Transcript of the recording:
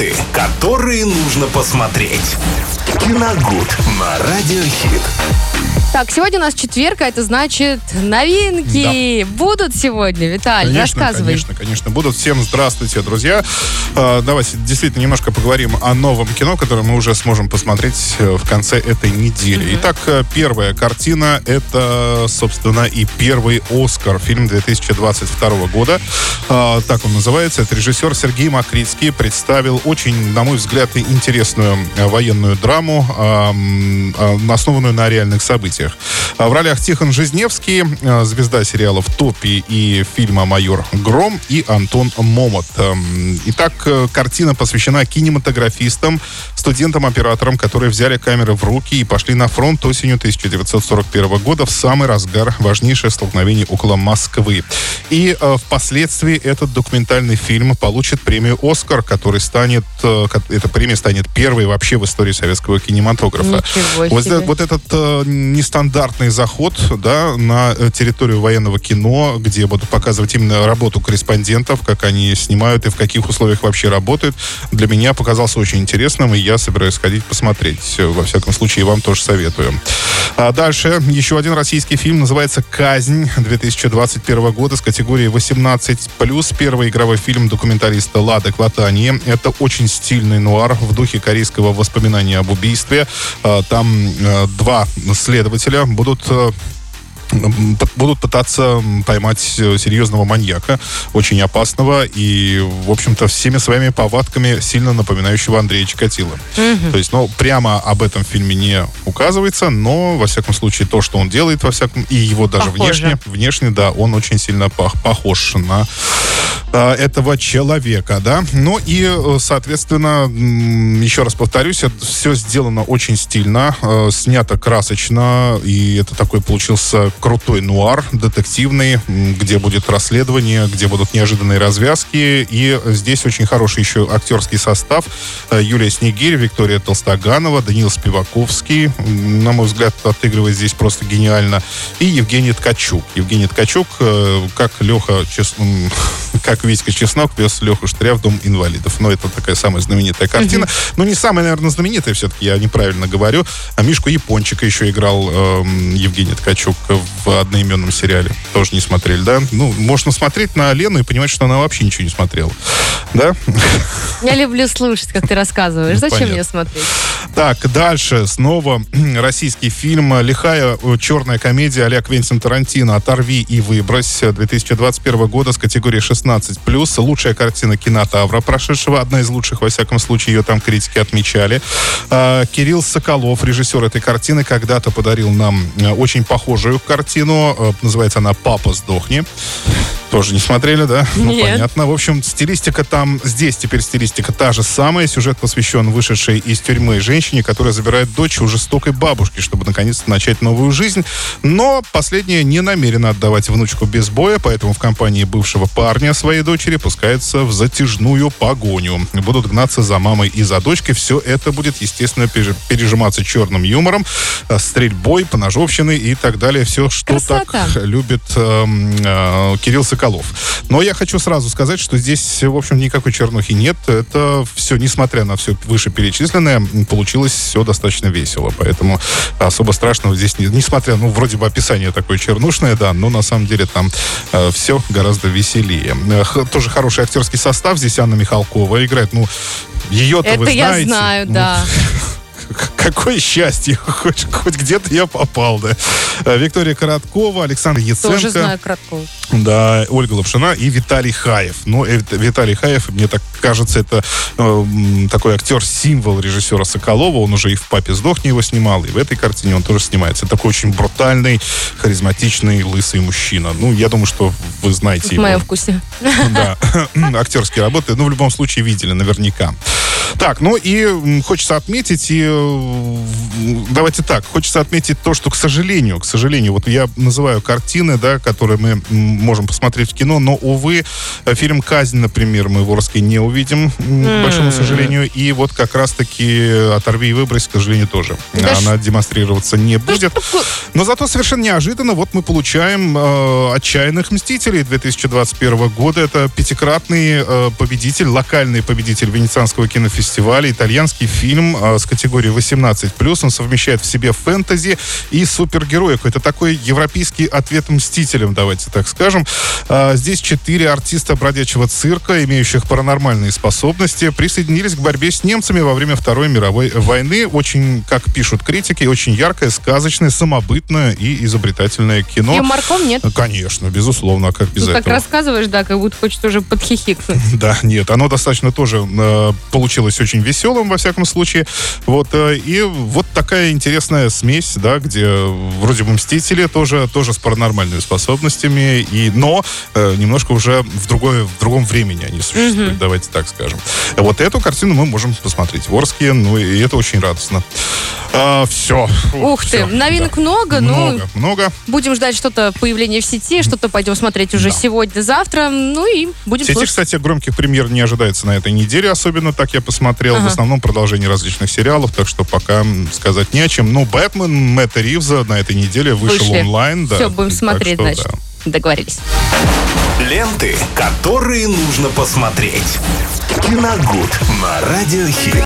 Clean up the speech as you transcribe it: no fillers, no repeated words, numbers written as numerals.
ленты, которые нужно посмотреть. КиноГуд на Радиохит. Так, сегодня у нас четверг, а это значит новинки. Да. Будут сегодня, Виталий, конечно, рассказывай. Конечно, будут. Всем здравствуйте, друзья. Давайте действительно немножко поговорим о новом кино, которое мы уже сможем посмотреть в конце этой недели. Итак, первая картина — это, собственно, и первый «Оскар», фильм 2022 года. Так он называется. Это режиссер Сергей Макридский представил очень, на мой взгляд, интересную военную драму, основанную на реальных событиях. В ролях Тихон Жизневский, звезда сериалов «Топи» и фильма «Майор Гром», и Антон Момот. Итак, картина посвящена кинематографистам, студентам-операторам, которые взяли камеры в руки и пошли на фронт осенью 1941 года в самый разгар важнейших столкновений около Москвы. И впоследствии этот документальный фильм получит премию «Оскар», который станет, эта премия станет первой вообще в истории советского кинематографа. Вот этот нестандартный заход, да, на территорию военного кино, где будут показывать именно работу корреспондентов, как они снимают и в каких условиях вообще работают, для меня показался очень интересным, и я собираюсь сходить посмотреть. Во всяком случае, вам тоже советую. А дальше еще один российский фильм, называется «Казнь» 2021 года, с категории 18+. Первый игровой фильм документалиста Лады Кватани. Это очень стильный нуар в духе корейского воспоминания об убийстве. Там два следователя будут пытаться поймать серьезного маньяка, очень опасного и, в общем-то, всеми своими повадками сильно напоминающего Андрея Чикатило. То есть, прямо об этом в фильме не указывается, но, во всяком случае, то, что он делает, и его даже внешне, да, он очень сильно похож на этого человека, да. Ну и, соответственно, еще раз повторюсь, все сделано очень стильно, снято красочно, и это такой получился крутой нуар, детективный, где будет расследование, где будут неожиданные развязки, и здесь очень хороший еще актерский состав. Юлия Снегирь, Виктория Толстоганова, Даниил Спиваковский, на мой взгляд, отыгрывает здесь просто гениально, и Евгений Ткачук. Евгений Ткачук, как Витька Чеснок вез Леху Штыря в Дом инвалидов. Но это такая самая знаменитая картина. Ну, не самая, наверное, знаменитая, все-таки я неправильно говорю. А Мишку Япончика еще играл Евгений Ткачук в одноименном сериале. Тоже не смотрели, да? Ну, можно смотреть на Лену и понимать, что она вообще ничего не смотрела. Да? Я люблю слушать, как ты рассказываешь. Зачем мне смотреть? Так, дальше. Снова российский фильм. Лихая черная комедия а-ля Квентин Тарантино «Оторви и выбрось» 2021 года с категории 16+. Лучшая картина кинотавра прошедшего. Одна из лучших, во всяком случае, ее там критики отмечали. Кирилл Соколов, режиссер этой картины, когда-то подарил нам очень похожую картину. Называется она «Папа, сдохни». Тоже не смотрели, да? Нет. Ну, понятно. В общем, стилистика там... Здесь теперь стилистика та же самая. Сюжет посвящен вышедшей из тюрьмы женщине, которая забирает дочь у жестокой бабушки, чтобы наконец-то начать новую жизнь. Но последняя не намерена отдавать внучку без боя, поэтому в компании бывшего парня своей дочери пускается в затяжную погоню. Будут гнаться за мамой и за дочкой. Все это будет, естественно, пережиматься черным юмором, стрельбой, поножовщиной и так далее. Все, что красота. Так любит Кирилл Соколов. Но я хочу сразу сказать, что здесь, в общем, никакой чернухи нет. Это все, несмотря на все вышеперечисленное, получилось все достаточно весело. Поэтому особо страшного здесь нет. Несмотря, вроде бы описание такое чернушное, да, но на самом деле там все гораздо веселее. Тоже хороший актерский состав. Здесь Анна Михалкова играет. Ее-то вы знаете. Это я знаю, да. Какое счастье, хоть где-то я попал, да. Виктория Короткова, Александр Яценко. Тоже знаю Короткова. Да, Ольга Лапшина и Виталий Хаев. Виталий Хаев, мне так кажется, это такой актер-символ режиссера Соколова. Он уже и в «Папе, сдохни» его снимал, и в этой картине он тоже снимается. Такой очень брутальный, харизматичный, лысый мужчина. Я думаю, что вы знаете его. В моем вкусе. Да, актерские работы, в любом случае видели наверняка. Так, и хочется отметить, и давайте так, хочется отметить то, что, к сожалению, вот я называю картины, да, которые мы можем посмотреть в кино, но, увы, фильм «Казнь», например, мы в Орске не увидим, к большому сожалению, и вот как раз-таки «Оторви и выбрось», к сожалению, тоже. Да она демонстрироваться не будет. Но зато совершенно неожиданно вот мы получаем «Отчаянных мстителей» 2021 года. Это пятикратный победитель, локальный победитель Венецианского кинофестиваля, итальянский фильм с категории 18+. Он совмещает в себе фэнтези и супергероику. Это такой европейский ответ «Мстителям», давайте так скажем. Здесь 4 артиста бродячего цирка, имеющих паранормальные способности, присоединились к борьбе с немцами во время Второй мировой войны. Очень, как пишут критики, очень яркое, сказочное, самобытное и изобретательное кино. Юморком нет? Конечно, безусловно, а как без этого? Как рассказываешь, да, как будто хочешь тоже подхихикнуть. Да, нет, оно достаточно тоже получилось очень веселым, во всяком случае. Вот, и вот такая интересная смесь, да, где вроде бы «Мстители» тоже с паранормальными способностями, но немножко уже в другом времени они существуют, давайте так скажем. Вот эту картину мы можем посмотреть в Орске, ну и это очень радостно. Все. Ух ты, новинок много, много. Будем ждать что-то появления в сети, что-то пойдем смотреть уже сегодня, завтра, ну и будем слушать. В сети, кстати, громких премьер не ожидается на этой неделе, особенно, так я посмотрел, в основном продолжение различных сериалов, так что пока сказать не о чем. Но «Бэтмен» Мэтта Ривза на этой неделе вышел онлайн. Да. Все, будем смотреть, что, значит. Да. Договорились. Ленты, которые нужно посмотреть. «КиноГуд» на радиохит.